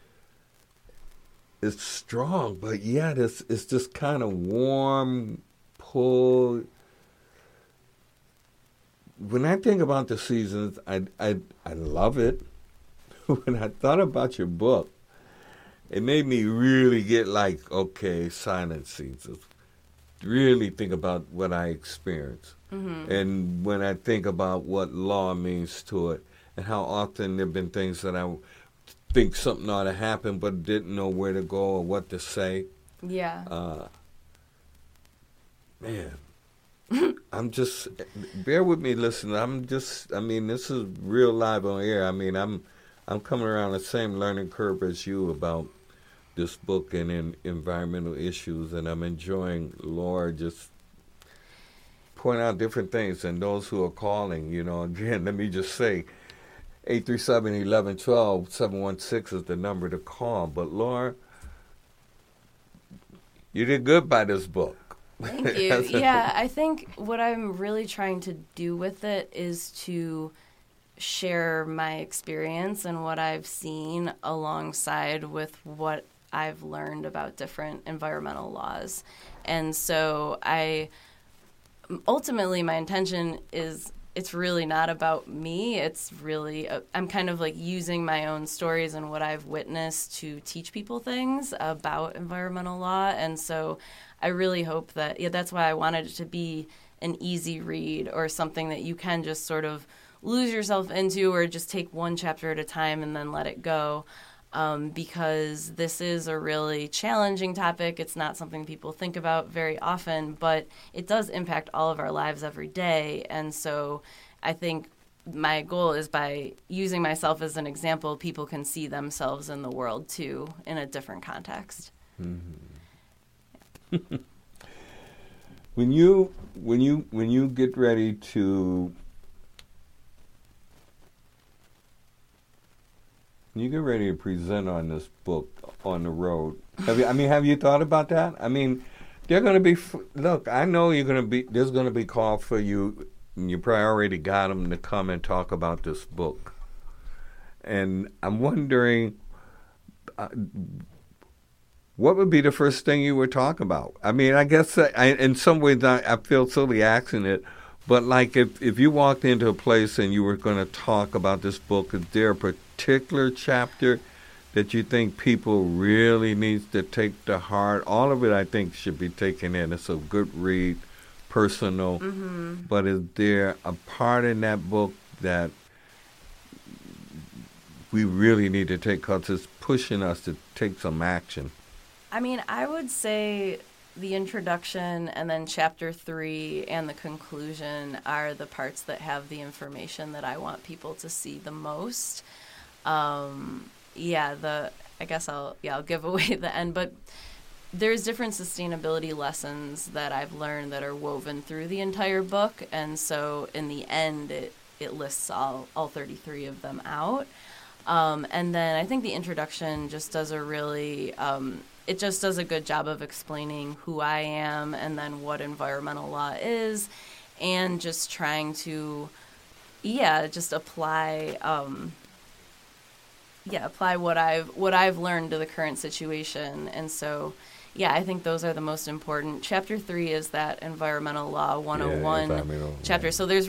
it's strong, but yet it's just kind of warm pull. When I think about the seasons, I love it. When I thought about your book, it made me really get like, okay, Silent Seasons. Really think about what I experience. Mm-hmm. And when I think about what law means to it and how often there have been things that I think something ought to happen but didn't know where to go or what to say. Yeah. Man, I'm just, bear with me, listen. I'm just, this is real live on air. I'm coming around the same learning curve as you about this book and in environmental issues, and I'm enjoying Laura just point out different things. And those who are calling, again, let me just say 837-1112, 716 is the number to call. But Laura, you did good by this book. Thank you. Yeah, I think what I'm really trying to do with it is to share my experience and what I've seen alongside with what I've learned about different environmental laws. And so ultimately my intention is it's really not about me. It's really, I'm kind of like using my own stories and what I've witnessed to teach people things about environmental law. And so I really hope that, yeah, that's why I wanted it to be an easy read or something that you can just sort of lose yourself into or just take one chapter at a time and then let it go. Because this is a really challenging topic. It's not something people think about very often, but it does impact all of our lives every day. And so I think my goal is by using myself as an example, people can see themselves in the world too in a different context. Mm-hmm. Yeah. When you get ready to present on this book on the road, have you thought about that? I mean, they're going to be, look, I know you're going to be, there's going to be call for you, and you probably already got them to come and talk about this book. And I'm wondering, what would be the first thing you would talk about? I mean, I guess in some ways I feel silly asking it, but like if you walked into a place and you were going to talk about this book, is there a particular chapter that you think people really needs to take to heart? All of it, I think, should be taken in. It's a good read, personal. Mm-hmm. But is there a part in that book that we really need to take because it's pushing us to take some action? I mean, I would say the introduction and then chapter 3 and the conclusion are the parts that have the information that I want people to see the most. I'll give away the end, but there's different sustainability lessons that I've learned that are woven through the entire book, and so in the end it lists all 33 of them out. And then I think the introduction just does a really it just does a good job of explaining who I am and then what environmental law is, and just trying to just apply apply what I've learned to the current situation. And so, I think those are the most important. Chapter 3 is that environmental law 101 chapter. Yeah. So there's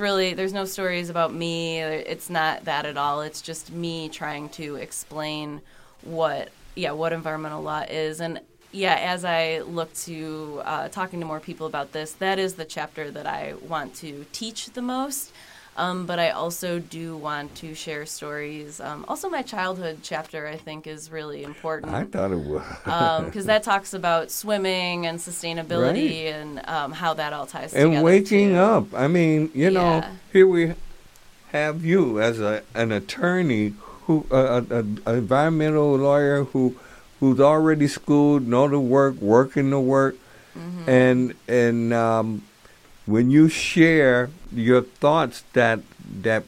no stories about me. It's not that at all. It's just me trying to explain what environmental law is. And as I look to talking to more people about this, that is the chapter that I want to teach the most. But I also do want to share stories. Also, my childhood chapter, I think, is really important. I thought it was. Because that talks about swimming and sustainability, right, and how that all ties together. And waking up. I mean, you know, here we have you as an attorney, who an environmental lawyer who's already schooled, know the work, working the work. Mm-hmm. And when you share your thoughts that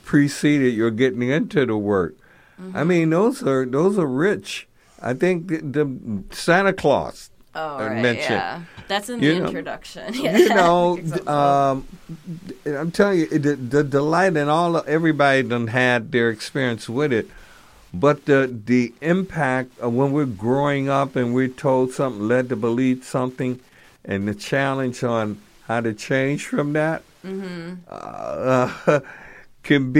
preceded your getting into the work, mm-hmm. I mean, those are rich. I think the Santa Claus mentioned. Yeah. That's in the introduction. I'm telling you, the delight and everybody done had their experience with it, but the impact of when we're growing up and we're told something, led to believe something, and the challenge on how to change from that, mm-hmm. Can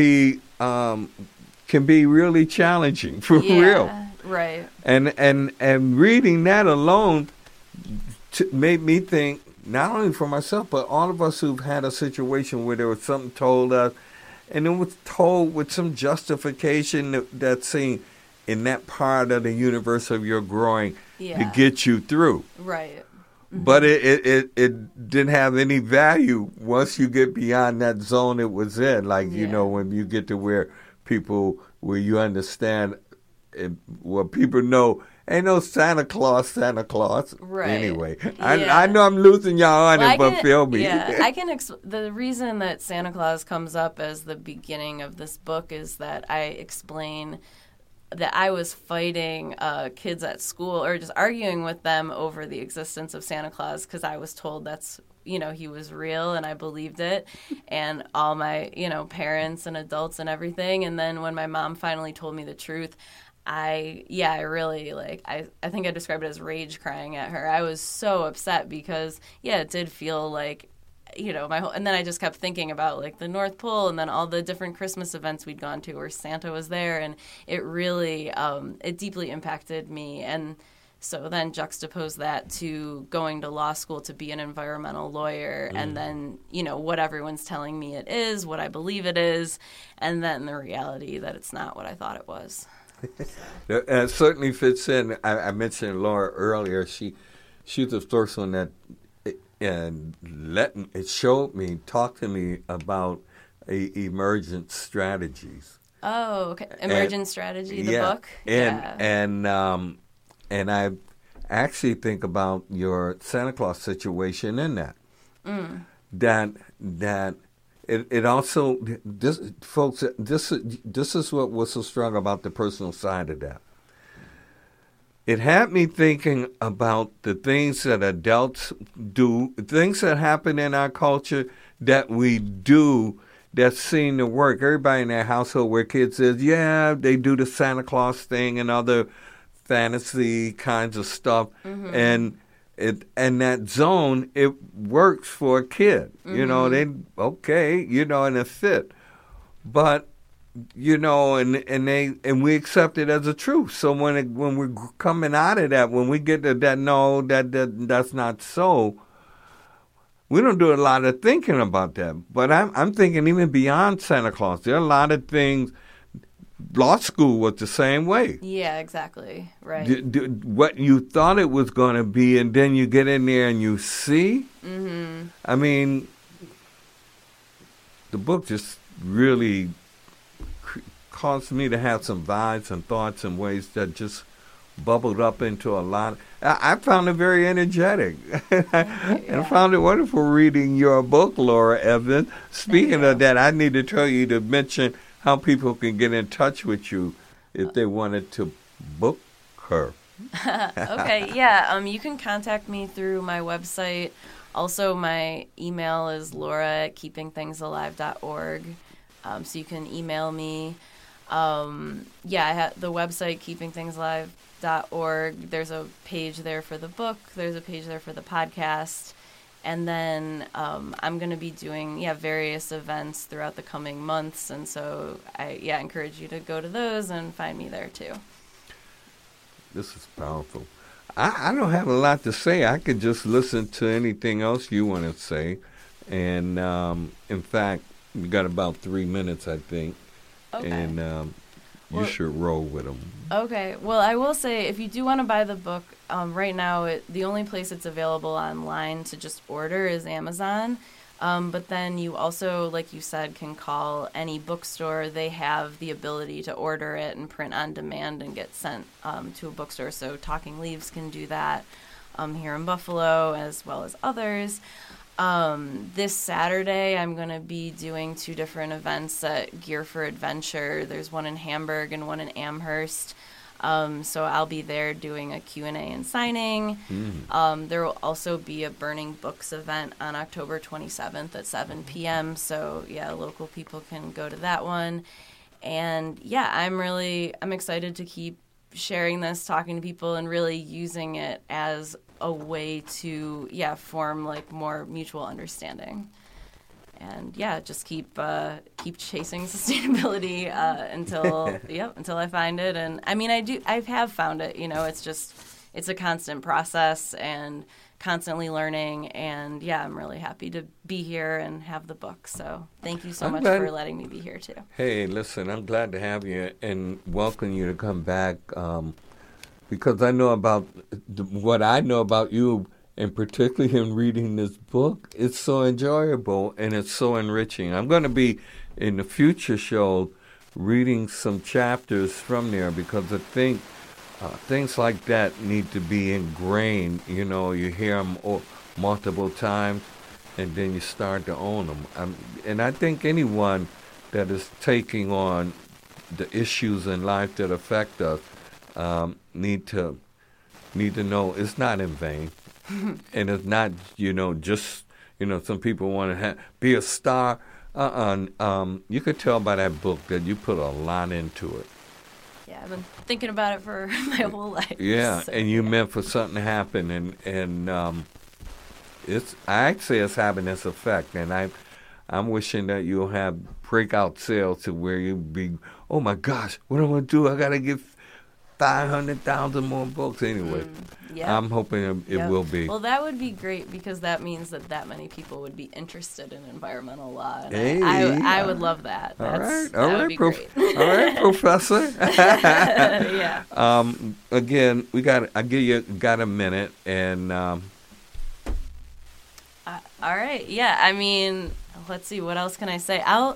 be really challenging for real. Right. And reading that alone made me think, not only for myself but all of us who've had a situation where there was something told us, and it was told with some justification that seemed in that part of the universe of your growing to get you through. Right. But it didn't have any value once you get beyond that zone it was in. When you get to where you understand, where people know, ain't no Santa Claus. Right. Anyway, yeah. I know I'm losing y'all on it, but feel me. Yeah, I can. The reason that Santa Claus comes up as the beginning of this book is that I explain that I was fighting kids at school, or just arguing with them over the existence of Santa Claus, because I was told that's, he was real, and I believed it, and all my, parents and adults and everything. And then when my mom finally told me the truth, I really, I think I described it as rage crying at her. I was so upset because, it did feel like you know, my whole, and then I just kept thinking about like the North Pole and then all the different Christmas events we'd gone to where Santa was there, and it really, it deeply impacted me. And so then juxtapose that to going to law school to be an environmental lawyer, and then, you know, what everyone's telling me it is, what I believe it is, and then the reality that it's not what I thought it was. It certainly fits in. I mentioned Laura earlier. She was the first one that and talked to me about emergent strategies. Oh, okay. Strategy, the book. And I actually think about your Santa Claus situation in that. It also, this is what was so strong about the personal side of that. It had me thinking about the things that adults do, things that happen in our culture that we do that seem to work. Everybody in their household where kids says, yeah, they do the Santa Claus thing and other fantasy kinds of stuff. Mm-hmm. And that zone, it works for a kid. Mm-hmm. You know, and it fit. But, you know, and we accept it as a truth. So when we're coming out of that, when we get to that, no, that's not so, we don't do a lot of thinking about that. But I'm thinking even beyond Santa Claus, there are a lot of things. Law school was the same way. Yeah, exactly. Right. What you thought it was going to be, and then you get in there and you see. Mm-hmm. I mean, the book just really caused me to have some vibes and thoughts and ways that just bubbled up into a lot. I found it very energetic. And I found it wonderful reading your book, Laura Evans. Speaking of that, I need to tell you to mention how people can get in touch with you if they wanted to book her. Okay, yeah. You can contact me through my website. Also, my email is laura@keepingthingsalive.org. So you can email me. I have the website, keepingthingsalive.org. There's a page there for the book. There's a page there for the podcast. And then I'm going to be doing various events throughout the coming months, and so I encourage you to go to those and find me there too. This is powerful. I don't have a lot to say. I could just listen to anything else you want to say, and in fact, we got about 3 minutes, I think. Okay. And you should roll with them. Okay. Well, I will say, if you do want to buy the book, right now, the only place it's available online to just order is Amazon. But then you also, like you said, can call any bookstore. They have the ability to order it and print on demand and get sent to a bookstore. So Talking Leaves can do that here in Buffalo, as well as others. This Saturday, I'm going to be doing 2 different events at Gear for Adventure. There's one in Hamburg and one in Amherst. So I'll be there doing a Q&A and signing. Mm. There will also be a Burning Books event on October 27th at 7 p.m. So, local people can go to that one. And, I'm excited to keep sharing this, talking to people, and really using it as a way to form like more mutual understanding, and just keep chasing sustainability until until I find it. And I mean, I have found it. You know, it's a constant process and constantly learning. And I'm really happy to be here and have the book. So thank you so much for letting me be here too. Hey, listen, I'm glad to have you and welcome you to come back. Because I know about what I know about you, and particularly in reading this book, it's so enjoyable and it's so enriching. I'm going to be, in the future show, reading some chapters from there, because I think things like that need to be ingrained. You know, you hear them multiple times, and then you start to own them. And I think anyone that is taking on the issues in life that affect us, need to know it's not in vain, and it's not some people want to be a star. You could tell by that book that you put a lot into it. Yeah, I've been thinking about it for my whole life. Yeah, so, and you meant for something to happen, and it's actually it's having its effect, and I'm wishing that you'll have breakout sales to where you be, oh my gosh, what am I going to do? I got to get 500,000 more books anyway. Yeah. I'm hoping it will be. Well, that would be great, because that means that many people would be interested in environmental law. And hey, I would love that. All right, all right, Professor. Yeah. Again, I give you a minute, and all right. Yeah. I mean, let's see. What else can I say? I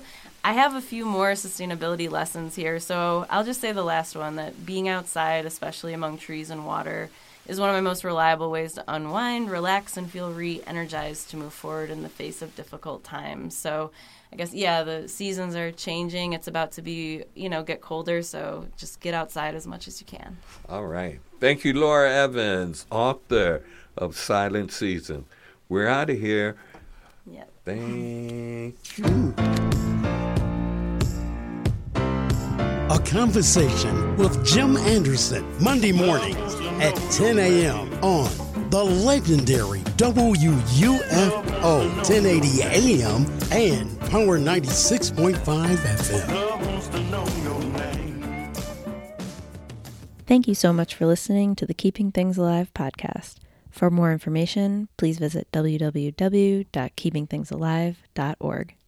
have a few more sustainability lessons here, so I'll just say the last one, that being outside, especially among trees and water, is one of my most reliable ways to unwind, relax, and feel re-energized to move forward in the face of difficult times. So I guess, yeah, the seasons are changing. It's about to be, get colder, so just get outside as much as you can. All right. Thank you, Laura Evans, author of Silent Seasons. We're out of here. Yep. Thank you. A Conversation with Jim Anderson, Monday mornings at 10 a.m. on the legendary WUFO 1080 a.m. and Power 96.5 FM. Thank you so much for listening to the Keeping Things Alive podcast. For more information, please visit www.keepingthingsalive.org.